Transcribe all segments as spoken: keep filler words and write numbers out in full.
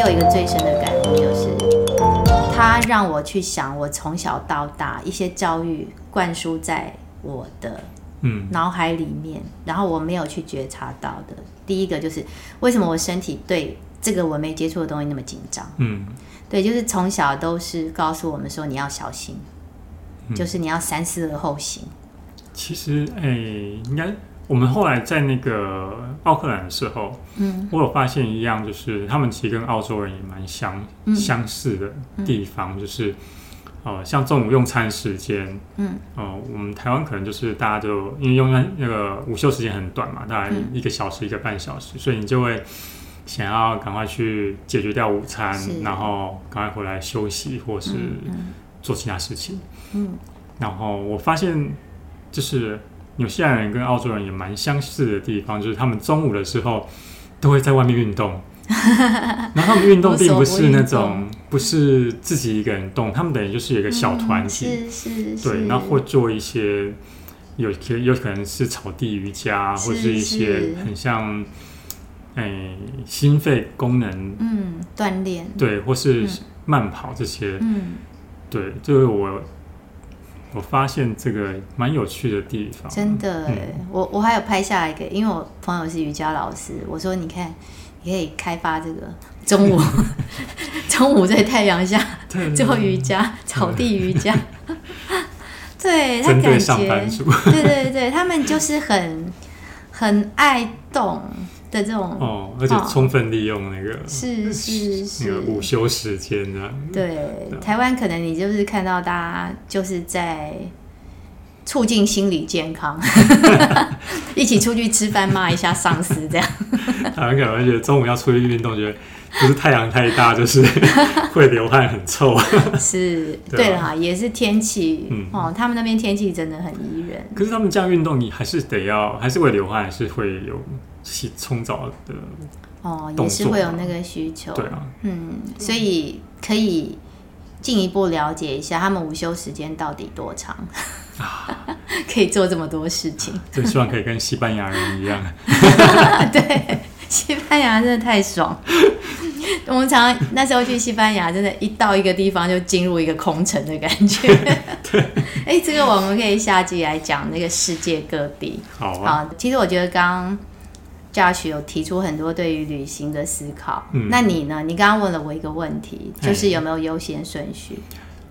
有一个最深的感悟，就是它让我去想我从小到大一些教育灌输在我的脑海里面，然后我没有去觉察到的。第一个就是为什么我身体对这个我没接触的东西那么紧张。嗯，对，就是从小都是告诉我们说你要小心，嗯、就是你要三思而后行。其实，哎、欸，应该我们后来在那个奥克兰的时候，嗯，我有发现一样，就是他们其实跟澳洲人也蛮相、嗯、相似的地方，嗯、就是呃，像中午用餐时间，嗯，呃，我们台湾可能就是大家就因为用餐那个午休时间很短嘛，大概一个小时、嗯、一个半小时，所以你就会想要赶快去解决掉午餐，然后赶快回来休息或是做其他事情。嗯，嗯然后我发现就是纽西兰人跟澳洲人也蛮相似的地方，就是他们中午的时候都会在外面运动，然后他们运动并不是那种不是自己一个人动，他们等于就是有一个小团体，嗯、是是是对，然后或做一些 有, 有可能是草地瑜伽，或是一些很像。哎，心肺功能，嗯，锻炼，对，或是慢跑这些，嗯，对，就是我我发现这个蛮有趣的地方，真的、嗯、我我还有拍下来一个，因为我朋友是瑜伽老师，我说你看，你可以开发这个中午中午在太阳下做瑜伽，草地瑜伽，对，他感觉上班族，对对对，他们就是很很爱动。的这种哦，而且充分利用那个、哦、是是是那个午休时间啊。对，台湾可能你就是看到大家就是在促进心理健康，一起出去吃饭骂一下上司这样。台湾可能觉得中午要出去运动，觉得不是太阳太大，就是会流汗很臭。是，对啦，也是天气、嗯哦、他们那边天气真的很宜人。可是他们这样运动，你还是得要，还是会流汗，还是会有。洗冲澡的哦，也是会有那个需求，对啊，嗯，所以可以进一步了解一下他们午休时间到底多长，啊、可以做这么多事情。对，希望可以跟西班牙人一样。对，西班牙真的太爽。我们常常那时候去西班牙，真的，一到一个地方就进入一个空城的感觉。对，哎、欸，这个我们可以下集来讲那个世界各地。好啊，好其实我觉得刚刚。Josh 有提出很多对于旅行的思考、嗯、那你呢？你刚刚问了我一个问题，就是有没有优先顺序、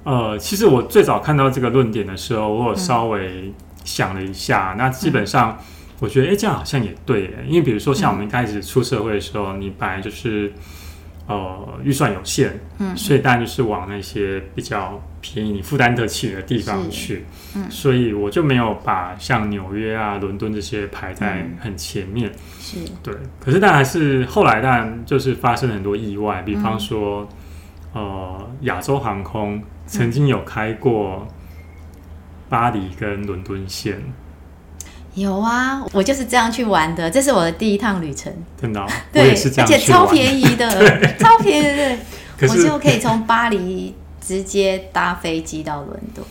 呃、其实我最早看到这个论点的时候，我有稍微想了一下、嗯、那基本上我觉得、欸、这样好像也对耶，因为比如说像我们一开始出社会的时候、嗯、你本来就是呃预算有限、嗯、所以当然就是往那些比较便宜你负担得起的地方去、嗯、所以我就没有把像纽约啊伦敦这些排在很前面、嗯是对，可是当然还是后来当然就是发生了很多意外，比方说、嗯、呃亚洲航空曾经有开过巴黎跟伦敦线。有啊，我就是这样去玩的，这是我的第一趟旅程。真的、哦、对，我也是这样去玩，而且超便宜的，超便宜的，对可是我就可以从巴黎直接搭飞机到伦敦。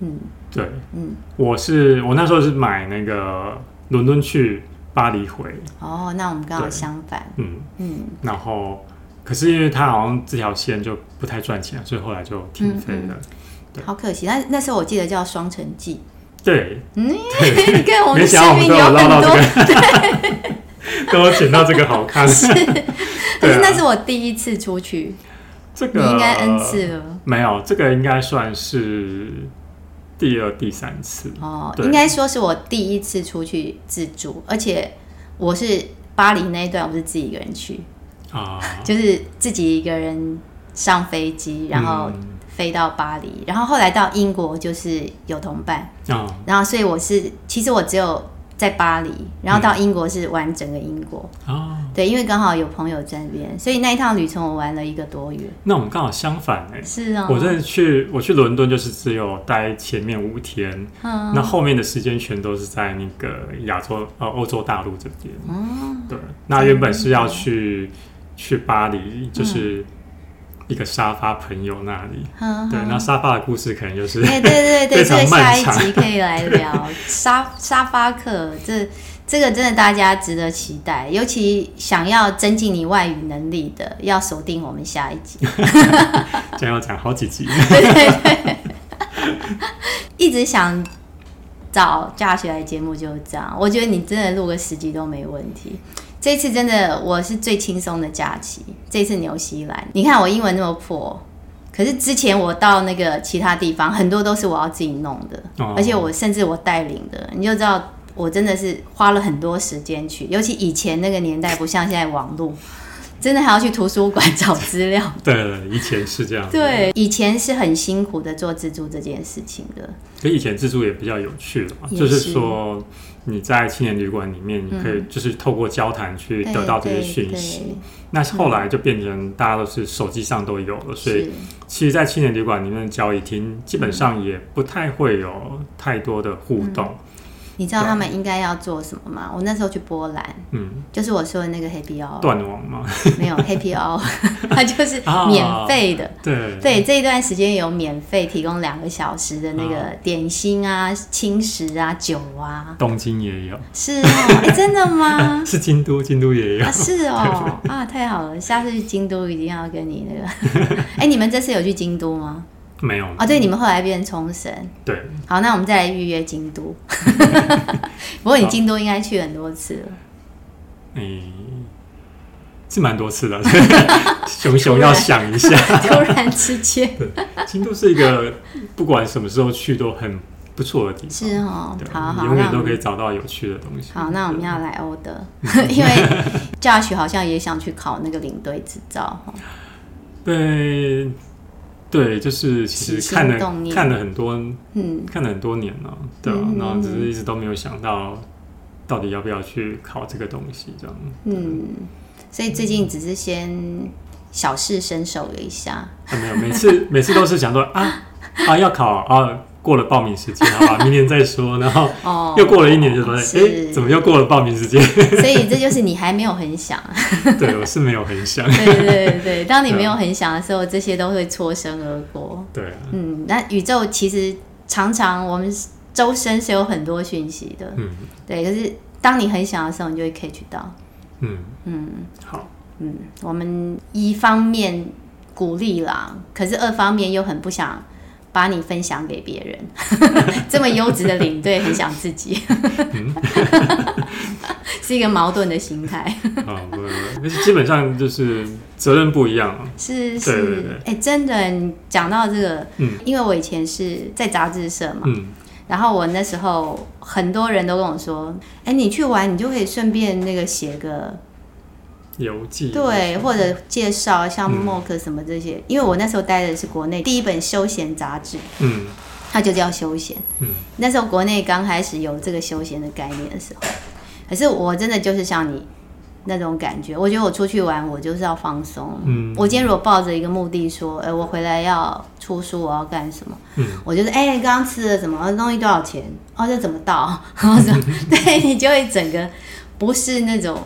嗯，对，嗯，我是我那时候是买那个伦敦去巴黎回。哦，那我们刚好相反。嗯嗯，然后可是因为它好像这条线就不太赚钱，所以后来就停飞了。嗯嗯、好可惜，那那时候我记得叫双城记。对，嗯，你看我们的视频有很多，对，都有剪到这个好看。是，可是那是我第一次出去，这个你应该 N 次了。没有，这个应该算是第二、第三次。哦，应该说是我第一次出去自助，而且我是巴黎那一段，我是自己一个人去啊，就是自己一个人上飞机，然后、嗯。飞到巴黎，然后后来到英国就是有同伴、哦、然后所以我是其实我只有在巴黎，然后到英国是玩整个英国、嗯、对，因为刚好有朋友在那边，所以那一趟旅程我玩了一个多月。那我们刚好相反、欸、是啊、哦，我真的去我去伦敦就是只有待前面五天、嗯、那后面的时间全都是在那个亚洲呃欧洲大陆这边、嗯、对，那原本是要去、嗯、去巴黎就是、嗯一个沙发朋友那里，嗯嗯，对，那沙发的故事可能就是对对对对，非常漫长，这个下一集可以来聊沙沙发课，这这个真的大家值得期待，尤其想要增进你外语能力的，要锁定我们下一集。这样要讲好几集。对对对，一直想找josh来节目就是这样，我觉得你真的录个十集都没问题。这次真的我是最轻松的假期，这次纽西兰，你看我英文那么破，可是之前我到那个其他地方很多都是我要自己弄的，哦，而且我甚至我带领的，你就知道我真的是花了很多时间去，尤其以前那个年代不像现在网络，真的还要去图书馆找资料。对对，以前是这样子。对，以前是很辛苦的做自助这件事情的。可以前自助也比较有趣了，是就是说你在青年旅馆里面，你可以就是透过交谈去得到这些讯息，嗯，那后来就变成大家都是手机上都有了，嗯，所以其实在青年旅馆里面的交易厅基本上也不太会有太多的互动，嗯，你知道他们应该要做什么吗？我那时候去波兰，嗯，就是我说的那个 Happy Hour 断网吗？没有 Happy Hour 它就是免费的，哦，对对，这一段时间有免费提供两个小时的那个点心啊，哦，轻食啊，酒啊，东京也有，是哦，欸，真的吗？是京都，京都也有，啊，是哦，啊，太好了，下次去京都一定要跟你那个哎、欸，你们这次有去京都吗？没有哦，对，你们后来变冲绳。对，好，那我们再来预约京都。不过你京都应该去很多次了，嗯，是蛮多次的。熊熊要想一下，突然之间，京都是一个不管什么时候去都很不错的地方，是哦，好好，永远都可以找到有趣的东西。好，那我们要来欧德，因为 Josh 好像也想去考那个领队执照。对。对，就是其实看了看了很多，嗯，看了很多年了，对啊，嗯，然后只是一直都没有想到到底要不要去考这个东西，这样。嗯，所以最近只是先小试身手了一下。啊，没有，每次每次都是想说啊啊要考啊，过了报名时间，好吧，明年再说。然后又过了一年就说，哎，哦，怎么又过了报名时间？所以这就是你还没有很想。对，我是没有很想。对对对，当你没有很想的时候，这些都会错身而过。对啊，嗯，那宇宙其实常常我们周身是有很多讯息的，嗯，对。可是当你很想的时候，你就会 catch 到。嗯嗯，好，嗯，我们一方面鼓励啦，可是二方面又很不想把你分享给别人。这么优质的领队很想自己。是一个矛盾的心态。基本上就是责任不一样，啊，是是，对对对，欸，真的你讲到这个，嗯，因为我以前是在杂志社嘛，嗯，然后我那时候很多人都跟我说，欸，你去玩你就可以顺便那个写个游记，对，或者介绍像 Mock 什么这些，嗯，因为我那时候待的是国内第一本休闲杂志，嗯，它就叫休闲，嗯，那时候国内刚开始有这个休闲的概念的时候，可是我真的就是像你那种感觉，我觉得我出去玩我就是要放松，嗯，我今天如果抱着一个目的说，欸，我回来要出书，我要干什么，嗯，我就是哎，刚刚吃了什么东西，多少钱哦，这怎么到，然后什么对，你就会整个不是那种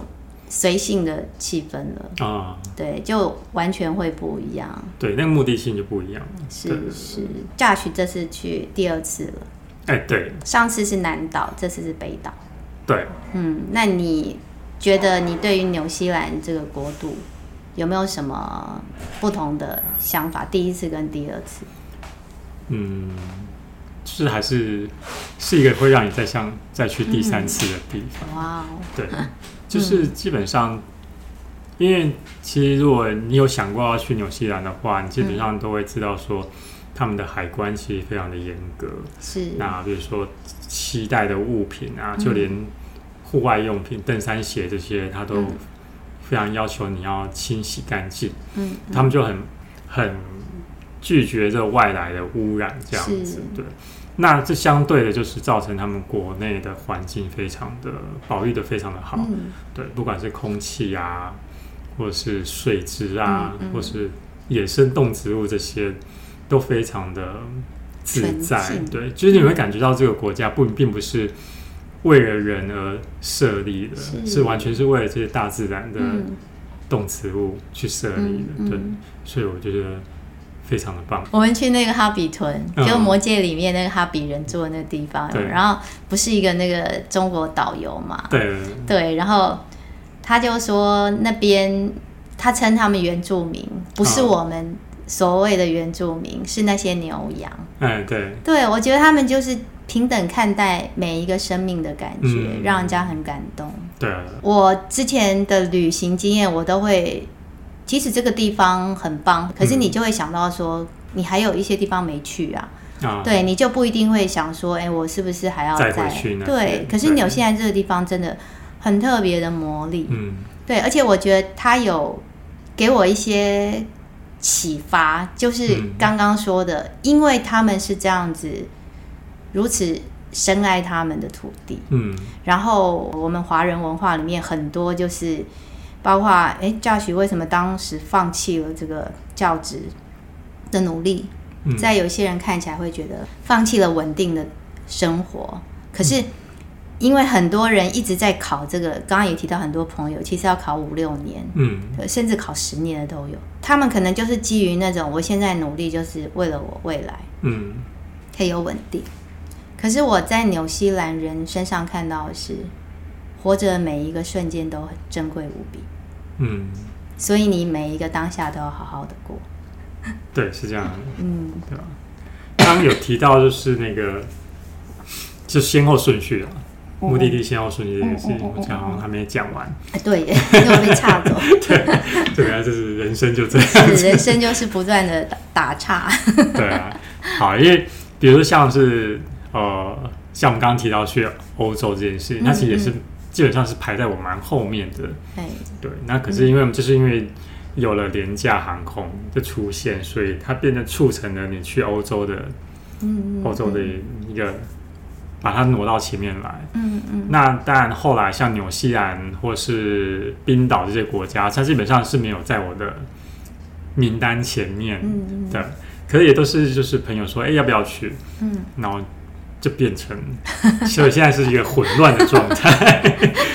随性的气氛了啊，对，就完全会不一样，对，那个目的性就不一样了。是是 ，Josh 这次去第二次了，哎，欸，对，上次是南岛，这次是北岛，对，嗯，那你觉得你对于纽西兰这个国度有没有什么不同的想法？第一次跟第二次，嗯，就是还是是一个会让你再想再去第三次的地方，嗯，哇，哦，对。就是基本上，因为其实如果你有想过要去纽西兰的话，你基本上都会知道说他们的海关其实非常的严格，是，那比如说携带的物品啊，就连户外用品，嗯，登山鞋这些他都非常要求你要清洗干净，嗯，他们就很很拒绝这外来的污染这样子，对。那这相对的就是造成他们国内的环境非常的保育的非常的好，嗯，对，不管是空气啊，或是水质啊，嗯嗯，或是野生动植物这些都非常的自在，对，就是你会感觉到这个国家不并不是为了人而设立的，是, 是完全是为了这些大自然的动词物去设立的、嗯、对、嗯、所以我觉得非常的棒。我们去那个哈比屯，就魔界里面那个哈比人住的那个地方、嗯、然后不是一个那个中国导游嘛，对对，然后他就说那边他称他们原住民，不是我们所谓的原住民、哦、是那些牛羊、哎、对对，我觉得他们就是平等看待每一个生命的感觉、嗯、让人家很感动。对，我之前的旅行经验我都会，即使这个地方很棒，可是你就会想到说、嗯、你还有一些地方没去啊，啊对，你就不一定会想说哎、欸，我是不是还要再回去呢？ 对, 對，可是纽西兰这个地方真的很特别的魔力、嗯、对，而且我觉得它有给我一些启发，就是刚刚说的、嗯、因为他们是这样子如此深爱他们的土地，嗯，然后我们华人文化里面很多就是包括哎 Josh 为什么当时放弃了这个教职的努力、嗯、在有些人看起来会觉得放弃了稳定的生活，可是因为很多人一直在考这个，刚刚也提到很多朋友其实要考五六年、嗯、甚至考十年的都有，他们可能就是基于那种我现在努力就是为了我未来、嗯、可以有稳定。可是我在纽西兰人身上看到的是活着的每一个瞬间都很珍贵无比，嗯，所以你每一个当下都要好好的过。对，是这样的，嗯，对吧？刚刚有提到就是那个就先后顺序啊，嗯、目的地先后顺序这件事情，嗯嗯嗯嗯、我讲好像还没讲完。啊、对耶，因为我被岔走。对，对啊，就是人生就这样子，人生就是不断的打岔。对啊，好，因为比如说像是呃，像我们刚刚提到去欧洲这件事情，那、嗯、其实也是。基本上是排在我蛮后面的，对，那可是因为我们就是因为有了廉价航空的出现，所以它变得促成了你去欧洲的，嗯，欧洲的一个把它挪到前面来，嗯嗯。那当然后来像纽西兰或是冰岛这些国家，它基本上是没有在我的名单前面的，嗯嗯、可是也都是就是朋友说，哎、欸，要不要去？嗯，然后。就变成，所以现在是一个混乱的状态，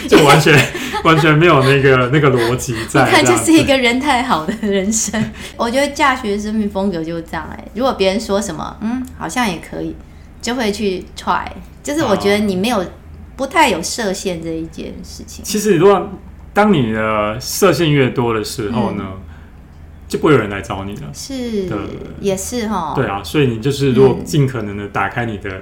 就完全完全没有那个那个逻辑在。你看，就是一个人太好的人生。我觉得大学生命风格就是这样、欸、如果别人说什么，嗯，好像也可以，就会去 try。就是我觉得你没有、哦、不太有设限这一件事情。其实，如果当你的设限越多的时候呢？嗯，就不会有人来找你了，是，也是齁，对啊，所以你就是如果尽可能的打开你的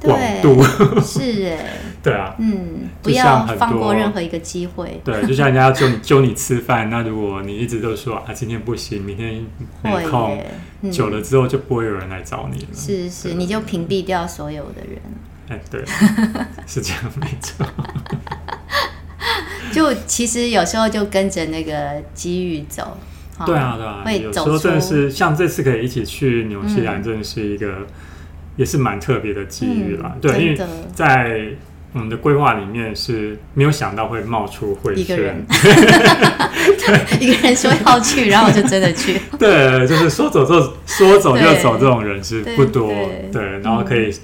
广度，嗯、是哎、欸，对啊，嗯，不要放过任何一个机会，对，就像人家要揪你揪你吃饭，那如果你一直都说啊今天不行，明天没空，嗯、久了之后就不会有人来找你了，是是，你就屏蔽掉所有的人，哎，对，是这样没错。就其实有时候就跟着那个机遇走。对啊，对啊，有时候真的是像这次可以一起去纽西兰，真的是一个、嗯、也是蛮特别的机遇啦。嗯、对，因为在我们的规划里面是没有想到会冒出慧萱一个人，一个人说要去，然后我就真的去。对，就是说走就说走就走这种人是不多，对，对对，然后可以、嗯、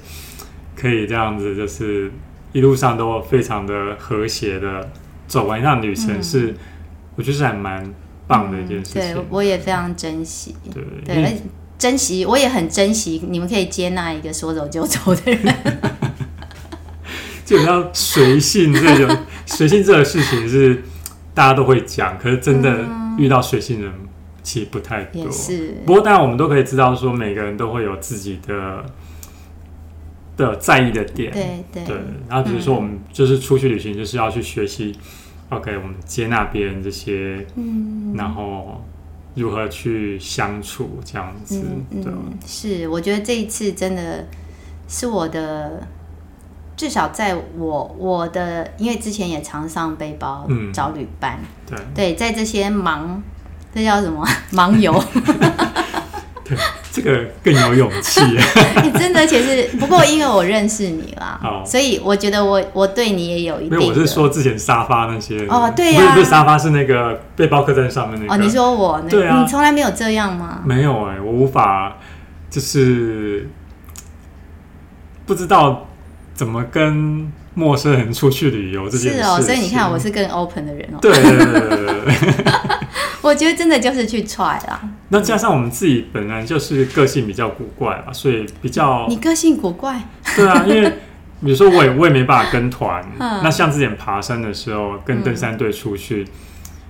可以这样子，就是一路上都非常的和谐的走完一趟旅程是，是、嗯、我觉得还蛮。棒的一件事情、嗯、对，我也非常珍惜， 对, 对、嗯、珍惜，我也很珍惜你们可以接纳一个说走就走的人。就比较随性，这种随性这个事情是大家都会讲，可是真的遇到随性人其实不太多、嗯、也是，不过当然我们都可以知道说每个人都会有自己的的在意的点，对 对, 对，然后比如说我们就是出去旅行就是要去学习OK， 我们接纳别人这些、嗯，然后如何去相处这样子，嗯、对、嗯，是，我觉得这一次真的是我的，至少在我我的，因为之前也常上背包、嗯、找旅伴，对对，在这些盲，这叫什么盲游？对，这个更有勇气。欸、真的，其实不过因为我认识你啦，所以我觉得我我对你也有一定的。我是说之前沙发那些哦，对呀、啊，不是沙发，是那个背包客栈上面那个。哦，你说我，那对啊，你从来没有这样吗？没有哎、欸，我无法，就是不知道怎么跟陌生人出去旅游这件事情。是哦，所以你看我是更 open 的人哦。对对对对对。我觉得真的就是去 try 啦。那加上我们自己本来就是个性比较古怪嘛，所以比较你个性古怪，对啊，因为比如说我也我也没办法跟团，那像之前爬山的时候跟登山队出去。嗯，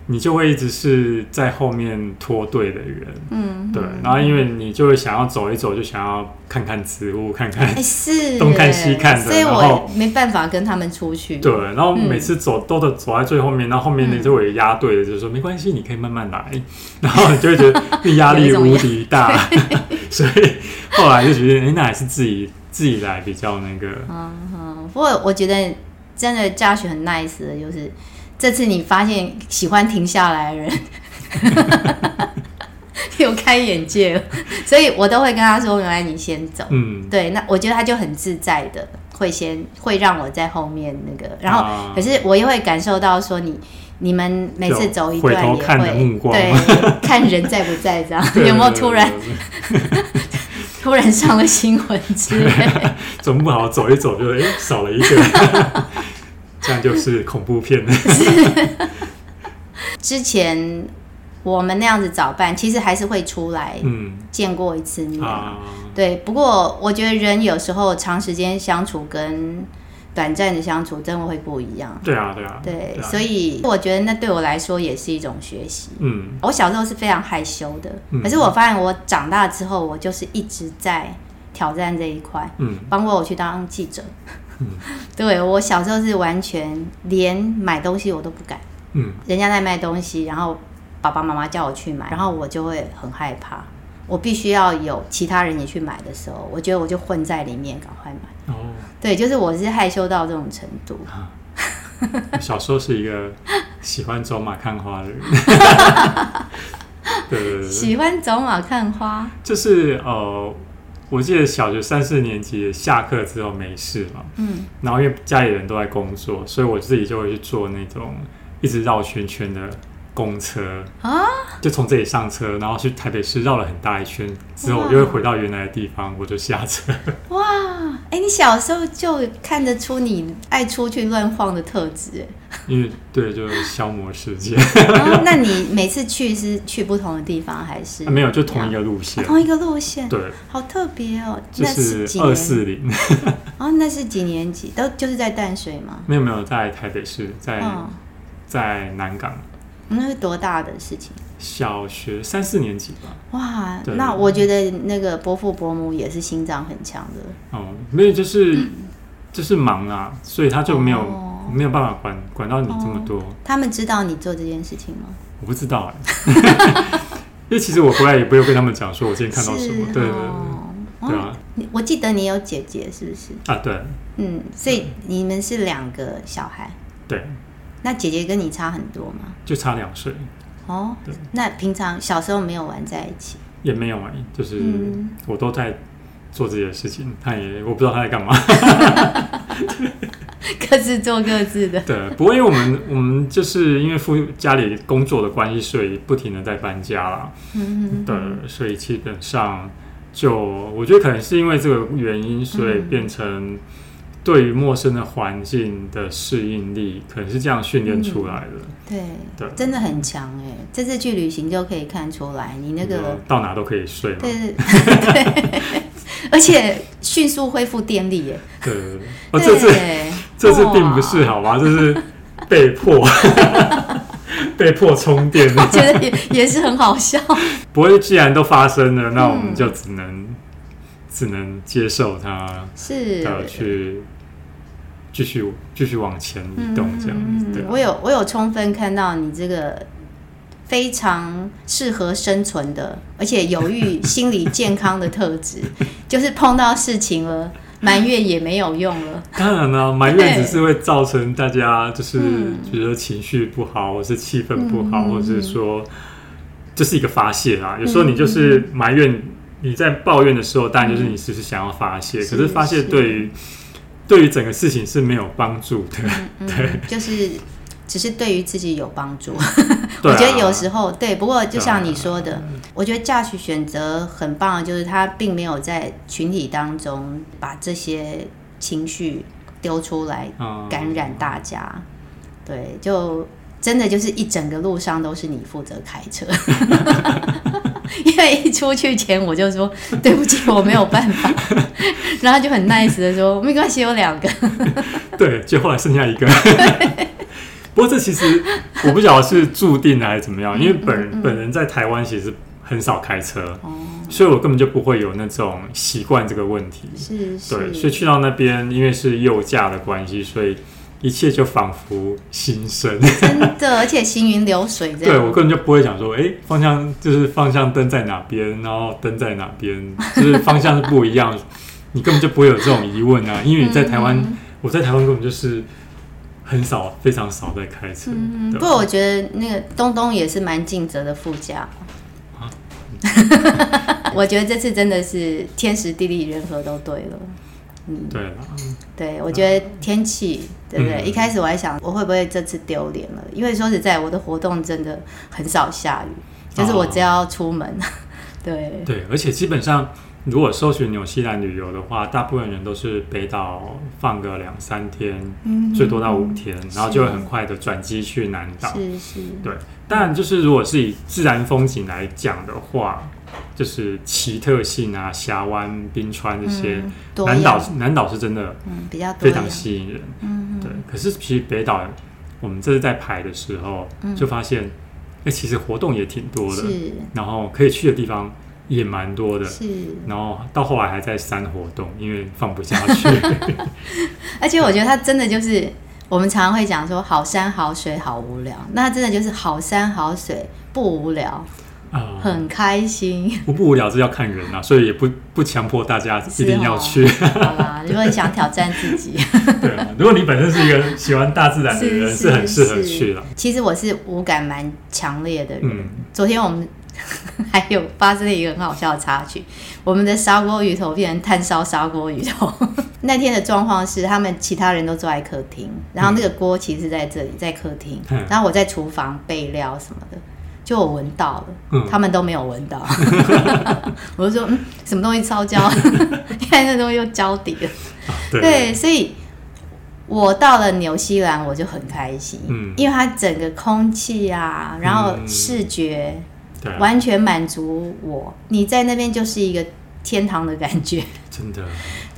你就会一直是在后面拖队的人，嗯，对，然后因为你就会想要走一走，就想要看看植物，看看东看西看的，所以我没办法跟他们出去。对，然后每次走、嗯、都得走在最后面，然后后面的就会压队的，就说、嗯、没关系，你可以慢慢来，然后你就会觉得压力无敌大，所以后来就觉得，哎，那还是自己自己来比较那个。嗯嗯，不过我觉得真的Josh很 nice 的，就是。这次你发现喜欢停下来的人有开眼界了，所以我都会跟他说原来你先走，嗯，对，那我觉得他就很自在的会先会让我在后面那个，然后、啊、可是我也会感受到说你你们每次走一段也会回头看的目光，对，看人在不在这样有没有突然突然上了新闻之类总不好走一走就、欸、少了一个这样就是恐怖片了之前我们那样子早办其实还是会出来见过一次面、嗯啊、对，不过我觉得人有时候长时间相处跟短暂的相处真的会不一样，对啊对啊对，对啊，所以我觉得那对我来说也是一种学习。嗯，我小时候是非常害羞的、嗯、可是我发现我长大之后我就是一直在挑战这一块，嗯，包括我去当记者，嗯、对，我小时候是完全连买东西我都不敢，嗯，人家在卖东西，然后爸爸妈妈叫我去买，然后我就会很害怕，我必须要有其他人也去买的时候，我觉得我就混在里面赶快买。哦，对，就是我是害羞到这种程度、啊、小时候是一个喜欢走马看花的人对对对，喜欢走马看花就是呃我记得小学三四年级下课之后没事嘛，嗯，然后因为家里人都在工作，所以我自己就会去坐那种一直绕圈圈的公车啊，就从这里上车，然后去台北市绕了很大一圈之后，我就会回到原来的地方，我就下车。哇，哎、欸，你小时候就看得出你爱出去乱晃的特质，因为对，就是消磨时间、啊。那你每次去是去不同的地方还是、啊、没有，就同一个路线、啊，同一个路线，对，好特别哦。就是二四零哦，那是几年级？都就是在淡水吗？没有没有，在台北市，在、哦、在南港。那是多大的事情？小学三四年级吧。哇，那我觉得那个伯父伯母也是心脏很强的。哦，没有，就是、嗯、就是忙啊，所以他就没有、哦、没有办法管管到你这么多、哦。他们知道你做这件事情吗？我不知道哎、欸，因为其实我回来也不用跟他们讲说我今天看到什么。哦、对对对，对啊。我记得你有姐姐是不是？啊，对。嗯，所以你们是两个小孩。对。那姐姐跟你差很多吗？就差两岁。哦，那平常小时候没有玩在一起？也没有玩，就是我都在做自己的事情，她、嗯、也我不知道她在干嘛各自做各自的。对，不过因为我们我们就是因为父家里工作的关系，所以不停的在搬家啦。嗯嗯。对，所以基本上就我觉得可能是因为这个原因，所以变成。对于陌生的环境的适应力，可能是这样训练出来的。嗯、对, 对，真的很强哎、欸！这次去旅行就可以看出来，你那个到哪都可以睡嘛。对对，而且迅速恢复电力耶。对对对，我、哦、这次这次并不是好吧，这是被迫被迫充电。我觉得 也, 也是很好笑。不过既然都发生了，那我们就只能、嗯、只能接受它，是要去。继续继续往前移动这样子、嗯对啊、我有我有充分看到你这个非常适合生存的，而且有益心理健康的特质就是碰到事情了埋怨也没有用了。当然了、啊，埋怨只是会造成大家就是觉得情绪不好、嗯、或是气氛不好、嗯、或者说这、就是一个发泄啦、啊嗯、有时候你就是埋怨，你在抱怨的时候当然就是你只是想要发泄、嗯、可是发泄对于对于整个事情是没有帮助的、嗯、对、嗯，就是只是对于自己有帮助我觉得有时候对，不过就像你说的、啊、我觉得Josh选择很棒的就是他并没有在群体当中把这些情绪丢出来感染大家、嗯、对，就真的就是一整个路上都是你负责开车因为一出去前我就说对不起我没有办法然后就很 nice 的说没关系有两个对，就后来剩下一个不过这其实我不晓得是注定还是怎么样，因为 本, 嗯嗯嗯本人在台湾其实很少开车、哦、所以我根本就不会有那种习惯这个问题，是是对，所以去到那边因为是右驾的关系，所以一切就仿佛新生，真的，而且行云流水这样。对，我根本就不会想说，哎、欸，方向就是方向灯在哪边，然后灯在哪边，就是方向是不一样，你根本就不会有这种疑问啊。因为你在台湾、嗯，我在台湾根本就是很少，非常少在开车。嗯、不过我觉得那个东东也是蛮尽责的副驾。啊、我觉得这次真的是天时地利人和都对了。嗯、对啦，对，我觉得天气、嗯、对不对、嗯、一开始我还想我会不会这次丢脸了，因为说实在我的活动真的很少下雨，就是我只要出门、哦、对对，而且基本上如果搜寻纽西兰旅游的话，大部分人都是北岛放个两三天、嗯、最多到五天、嗯、然后就会很快的转机去南岛，是是，对，当然就是如果是以自然风景来讲的话，就是奇特性啊，峡湾、冰川这些，嗯、南岛南岛是真的，嗯，比较非常吸引人，嗯，对。可是其实北岛，我们这次在排的时候、嗯、就发现，哎、欸，其实活动也挺多的，然后可以去的地方也蛮多的，是。然后到后来还在删活动，因为放不下去。而且我觉得它真的就是我们常常会讲说，好山好水好无聊，那真的就是好山好水不无聊。嗯、很开心，无不无聊是要看人啊，所以也不不强迫大家一定要去。哦、好啦，如果你想挑战自己，对、啊，如果你本身是一个喜欢大自然的人，是, 是, 是很适合去啦。其实我是五感蛮强烈的人、嗯。昨天我们还有发生了一个很好笑的插曲，我们的砂锅鱼头变成炭烧砂锅鱼头。那天的状况是，他们其他人都坐在客厅，然后那个锅其实是在这里，在客厅，嗯、然后我在厨房备料什么的。就我闻到了、嗯、他们都没有闻到我就说、嗯、什么东西烧焦你看那东西又焦底了、啊、对, 对，所以我到了纽西兰我就很开心、嗯、因为它整个空气啊然后视觉、嗯啊、完全满足我，你在那边就是一个天堂的感觉，真的，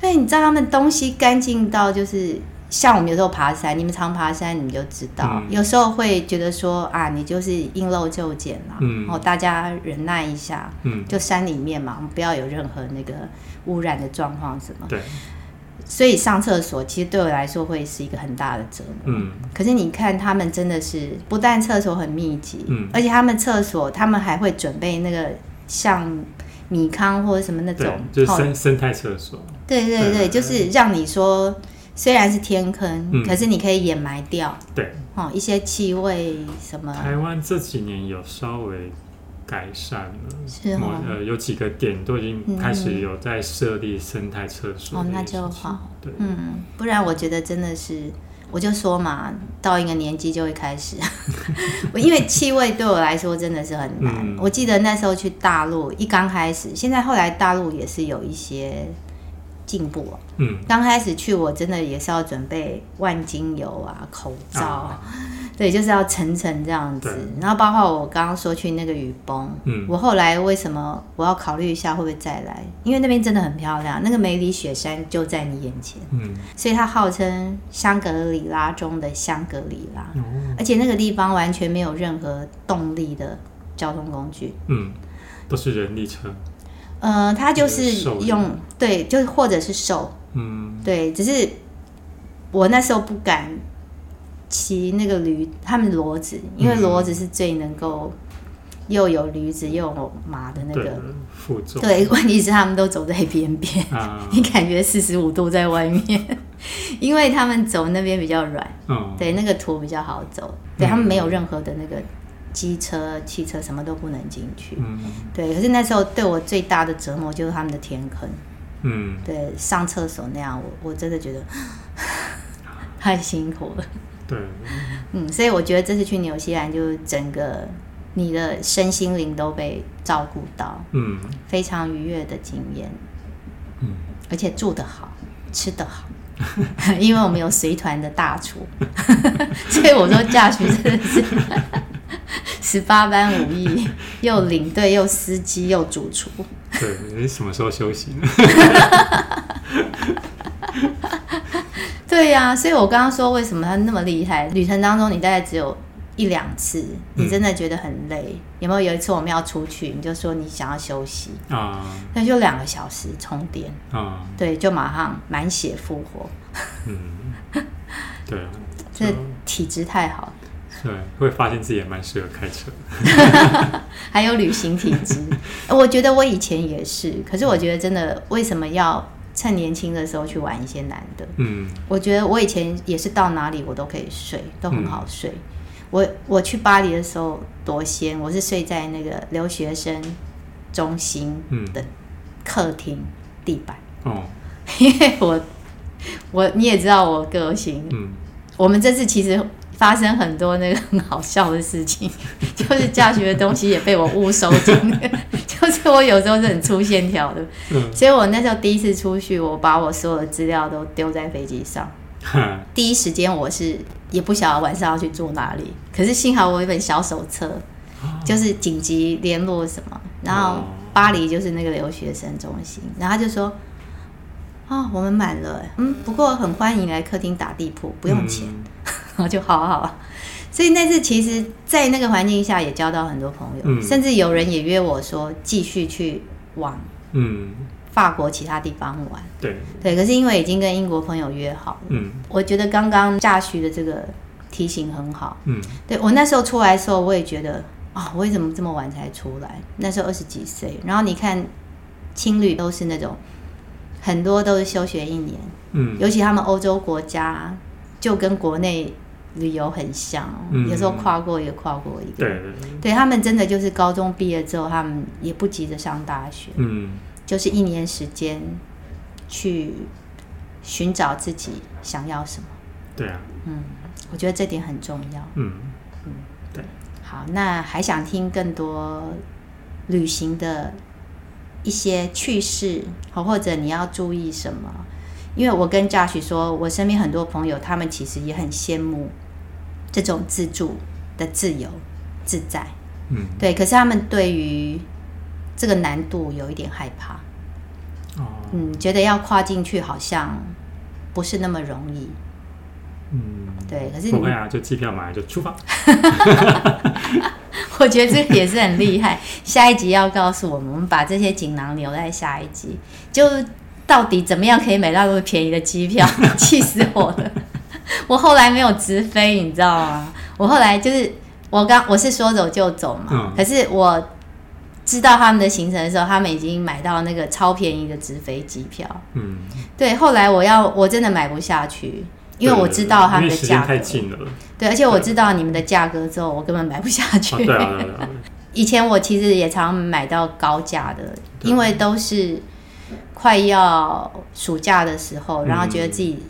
对，你知道他们东西干净到就是像我们有时候爬山，你们常爬山，你们就知道、嗯，有时候会觉得说啊，你就是应漏就捡啦、嗯，然后大家忍耐一下，嗯、就山里面嘛，我们不要有任何那个污染的状况什么。对。所以上厕所其实对我来说会是一个很大的折磨。嗯。可是你看他们真的是，不但厕所很密集，嗯，而且他们厕所他们还会准备那个像米糠或者什么那种，就是生、哦、生态厕所。对对 对, 对，就是让你说。虽然是天坑、嗯、可是你可以掩埋掉，对、哦、一些气味什么，台湾这几年有稍微改善了，是、哦呃、有几个点都已经开始有在设立生态厕所、嗯、哦，那就好，对、嗯、不然我觉得真的是，我就说嘛，到一个年纪就会开始因为气味对我来说真的是很难、嗯、我记得那时候去大陆一刚开始，现在后来大陆也是有一些进步、啊、嗯，刚开始去我真的也是要准备万金油啊、口罩啊，啊对，就是要层层这样子。然后包括我刚刚说去那个雨崩，嗯，我后来为什么我要考虑一下会不会再来？因为那边真的很漂亮，那个梅里雪山就在你眼前，嗯，所以它号称香格里拉中的香格里拉，嗯、而且那个地方完全没有任何动力的交通工具，嗯，都是人力车。呃，它就是用对，就是或者是手，嗯，对，只是我那时候不敢骑那个驴，他们骡子，因为骡子是最能够又有驴子又有马的那个负重，对，问题是他们都走在边边，啊、你感觉四十五度在外面，因为他们走那边比较软、哦，对，那个土比较好走，对、嗯、他们没有任何的那个。机车、汽车什么都不能进去、嗯，对。可是那时候对我最大的折磨就是他们的天坑，嗯，对，上厕所那样，我我真的觉得太辛苦了。对，嗯，所以我觉得这次去纽西兰，就是整个你的身心灵都被照顾到，嗯，非常愉悦的经验，嗯，而且住得好，吃得好，因为我们有随团的大厨所以我说Josh真的是十八般武艺，又领队又司机又主厨。对，你什么时候休息呢？对呀、啊，所以我刚刚说为什么他那么厉害，旅程当中你大概只有一两次你真的觉得很累、嗯、有没有有一次我们要出去你就说你想要休息啊，那就两个小时充电啊，对，就马上满血复活嗯，对啊，这体质太好了，对，会发现自己也蛮适合开车还有旅行体质我觉得我以前也是，可是我觉得真的为什么要趁年轻的时候去玩一些难的，嗯，我觉得我以前也是到哪里我都可以睡，都很好睡、嗯，我我去巴黎的时候多仙，我是睡在那个留学生中心的客厅地板、嗯哦、因为我我你也知道我个性、嗯、我们这次其实发生很多那个很好笑的事情，就是教学的东西也被我误收进就是我有时候是很粗线条的、嗯、所以我那时候第一次出去我把我所有的资料都丢在飞机上，第一时间我是也不晓得晚上要去住哪里，可是幸好我有一本小手册、哦、就是紧急联络什么，然后巴黎就是那个留学生中心，然后他就说哦，我们满了，嗯，不过很欢迎来客厅打地铺，不用钱、嗯、然后就好好好，所以那次其实在那个环境下也交到很多朋友、嗯、甚至有人也约我说继续去往嗯法国其他地方玩，对对，可是因为已经跟英国朋友约好了，嗯，我觉得刚刚Josh的这个提醒很好，嗯，对，我那时候出来的时候我也觉得啊、哦，我为什么这么晚才出来？那时候二十几岁，然后你看青旅都是那种很多都是休学一年，嗯，尤其他们欧洲国家就跟国内旅游很像、哦嗯、有时候跨过一个跨过一个，对对，他们真的就是高中毕业之后他们也不急着上大学，嗯，就是一年时间去寻找自己想要什么，对啊，嗯，我觉得这点很重要，嗯嗯，对，好，那还想听更多旅行的一些趣事，或者你要注意什么，因为我跟Josh说我身边很多朋友他们其实也很羡慕这种自助的自由自在，嗯，对，可是他们对于这个难度有一点害怕、哦、嗯，觉得要跨进去好像不是那么容易，嗯，对，可是不会啊，就机票买就出发我觉得这个也是很厉害下一集要告诉我们，我们把这些锦囊留在下一集，就到底怎么样可以买到那么便宜的机票气死我了我后来没有直飞你知道吗，我后来就是我刚我是说走就走嘛、嗯、可是我知道他们的行程的时候他们已经买到那个超便宜的直飞机票，嗯，对，后来我要我真的买不下去，因为我知道他们的价格太近了，对，而且我知道你们的价格之后我根本买不下去、啊、对啊对啊以前我其实也常买到高价的，因为都是快要暑假的时候，然后觉得自己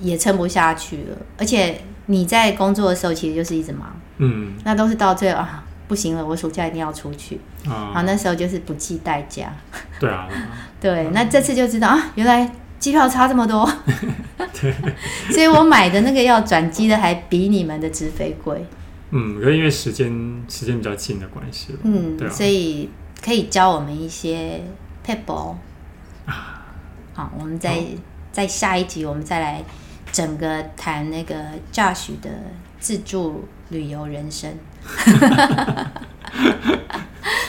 也撑不下去了、嗯、而且你在工作的时候其实就是一直忙，嗯，那都是到最后啊不行了，我暑假一定要出去、啊、然后那时候就是不计代价，对啊对、嗯、那这次就知道啊原来机票差这么多对，所以我买的那个要转机的还比你们的直飞贵，嗯，因为时间时间比较近的关系，嗯对、啊、所以可以教我们一些撇步啊，好，我们再、哦、再下一集我们再来整个谈那个Josh的自助旅游人生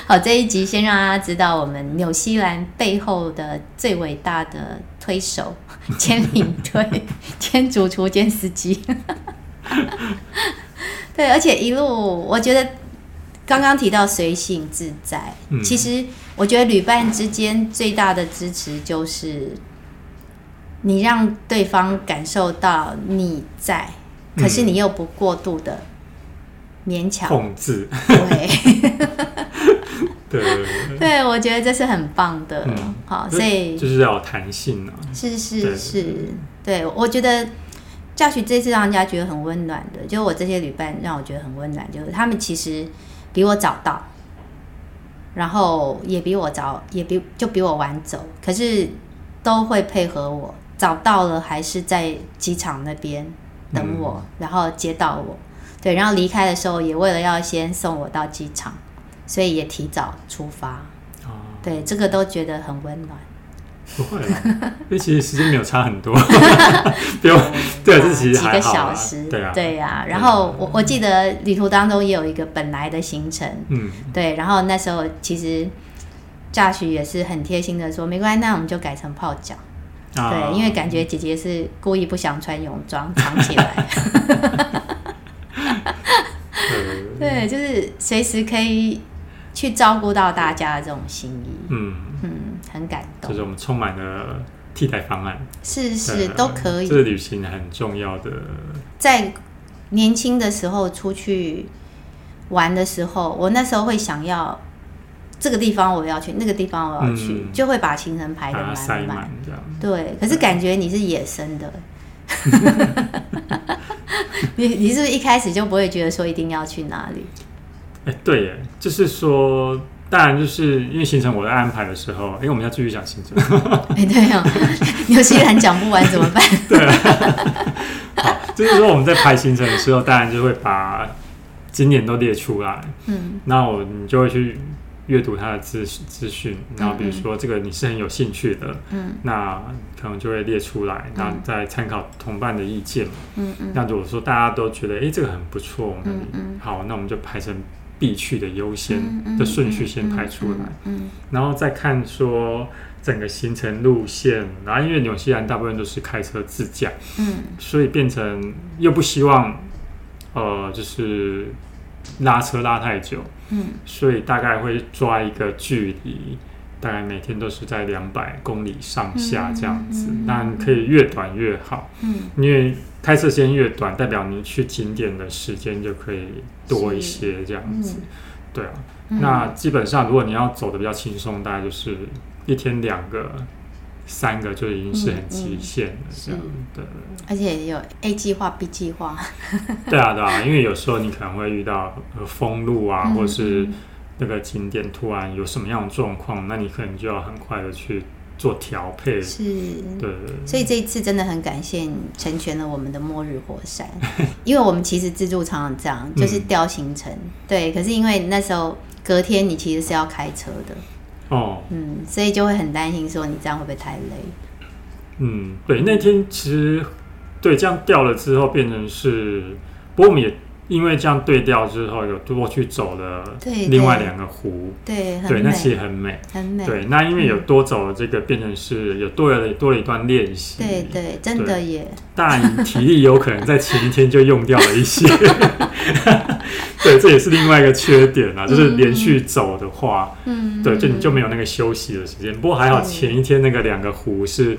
好，这一集先让大家知道我们纽西兰背后的最伟大的推手兼领队兼主厨兼司机对，而且一路我觉得刚刚提到随性自在、嗯、其实我觉得旅伴之间最大的支持就是你让对方感受到你在，可是你又不过度的勉强控制，对对对，我觉得这是很棒的、嗯、好，所以就是要有弹性啊，是是是， 对, 对，我觉得Josh这次让人家觉得很温暖的，就我这些旅伴让我觉得很温暖，就是他们其实比我早到，然后也比我早也比就比我晚走，可是都会配合我早到了还是在机场那边等我、嗯、然后接到我，对，然后离开的时候也为了要先送我到机场，所以也提早出发、哦、对，这个都觉得很温暖。不会啦，因为其实时间没有差很多不用对，这其实还好，几个小时，对啊，对啊。然后我我记得旅途当中也有一个本来的行程，嗯，对，然后那时候其实 Josh 也是很贴心的说，没关系，那我们就改成泡脚、啊、对，因为感觉姐姐是故意不想穿泳装藏起来对，就是随时可以去照顾到大家的这种心意，嗯嗯，很感动。就是我们充满了替代方案，是是都可以。这旅行很重要的，在年轻的时候出去玩的时候，我那时候会想要这个地方我要去，那个地方我要去，嗯、就会把行程排得满满，把它塞满这样。对，可是感觉你是野生的。你你是不是一开始就不会觉得说一定要去哪里？哎，对耶，就是说，当然就是因为行程我在安排的时候，因为我们要继续讲行程。哎，对哦，有些人讲不完怎么办？对、啊，好，就是说我们在排行程的时候，当然就会把景点都列出来。嗯，那我你就会去阅读它的资资讯，然后比如说这个你是很有兴趣的，嗯，那可能就会列出来，然后再参考同伴的意见。嗯嗯，那如果说大家都觉得哎这个很不错，嗯嗯，好，那我们就排成必去的优先的顺序先排出来，嗯嗯嗯嗯、然后再看说整个行程路线。然后因为纽西兰大部分都是开车自驾，嗯，所以变成又不希望呃就是拉车拉太久，嗯，所以大概会抓一个距离，大概每天都是在两百公里上下这样子。那、嗯嗯嗯、可以越短越好，嗯，因为开车时间越短，代表你去景点的时间就可以多一些这样子、嗯、对啊、嗯、那基本上如果你要走的比较轻松，大概就是一天两个三个就已经是很极限了这样、嗯嗯、而且有 A 计划 B 计划对啊对啊，因为有时候你可能会遇到封路啊、嗯、或是那个景点突然有什么样的状况，那你可能就要很快的去做调配，是，对，所以这一次真的很感谢成全了我们的末日火山因为我们其实自助常常这样，就是调行程、嗯、对，可是因为那时候隔天你其实是要开车的哦，嗯，所以就会很担心说你这样会不会太累，嗯，对，那天其实对这样调了之后变成是，不过我们也因为这样对调之后，有多去走了另外两个湖，对 对, 对，那其实很美，很美。对，那因为有多走了这个，变成是有多了多了一段练习，对对，真的耶。但体力有可能在前一天就用掉了一些，对，这也是另外一个缺点啊，就是连续走的话，嗯，对，就你就没有那个休息的时间。不过还好前一天那个两个湖是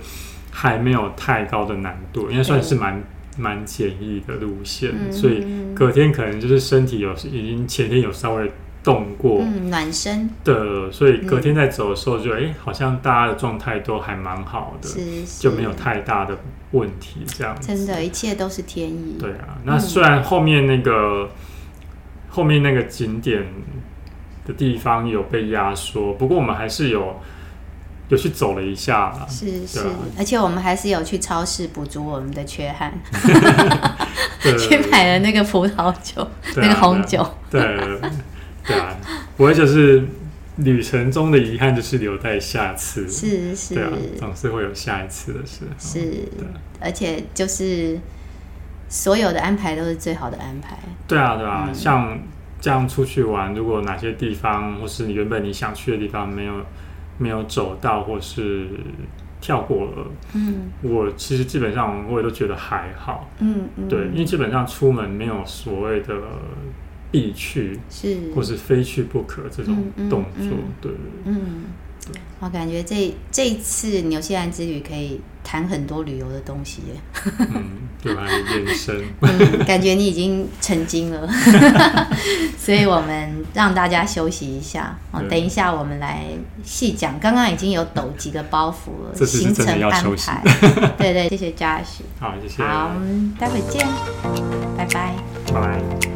还没有太高的难度，应该算是蛮。蛮简易的路线、嗯、所以隔天可能就是身体有已经前天有稍微动过、嗯、暖身的，所以隔天在走的时候就、嗯欸、好像大家的状态都还蛮好的，是是，就没有太大的问题这样子，真的一切都是天意，对啊。那虽然后面那个、嗯、后面那个景点的地方有被压缩，不过我们还是有有去走了一下啦，是是、啊，而且我们还是有去超市补足我们的缺憾，去买了那个葡萄酒，啊、那个红酒，对对啊，不会就是旅程中的遗憾就是留在下次，是是，对啊，总是会有下一次的时候，是，对啊、而且就是所有的安排都是最好的安排，对啊对啊、嗯，像这样出去玩，如果哪些地方或是原本你想去的地方没有。没有走到或是跳过了，嗯，我其实基本上我也都觉得还好，嗯嗯，对，因为基本上出门没有所谓的必去是或是非去不可这种动作，嗯嗯嗯、对，嗯，对，我感觉这这一次纽西兰之旅可以谈很多旅游的东西耶，嗯，对吧？延伸，嗯，感觉你已经成精了，所以我们让大家休息一下，哦，等一下我们来细讲。刚刚已经有抖几个包袱了，这次是真的要休息。对对，谢谢 Josh。好，谢谢。好，我们待会见，拜拜。拜拜。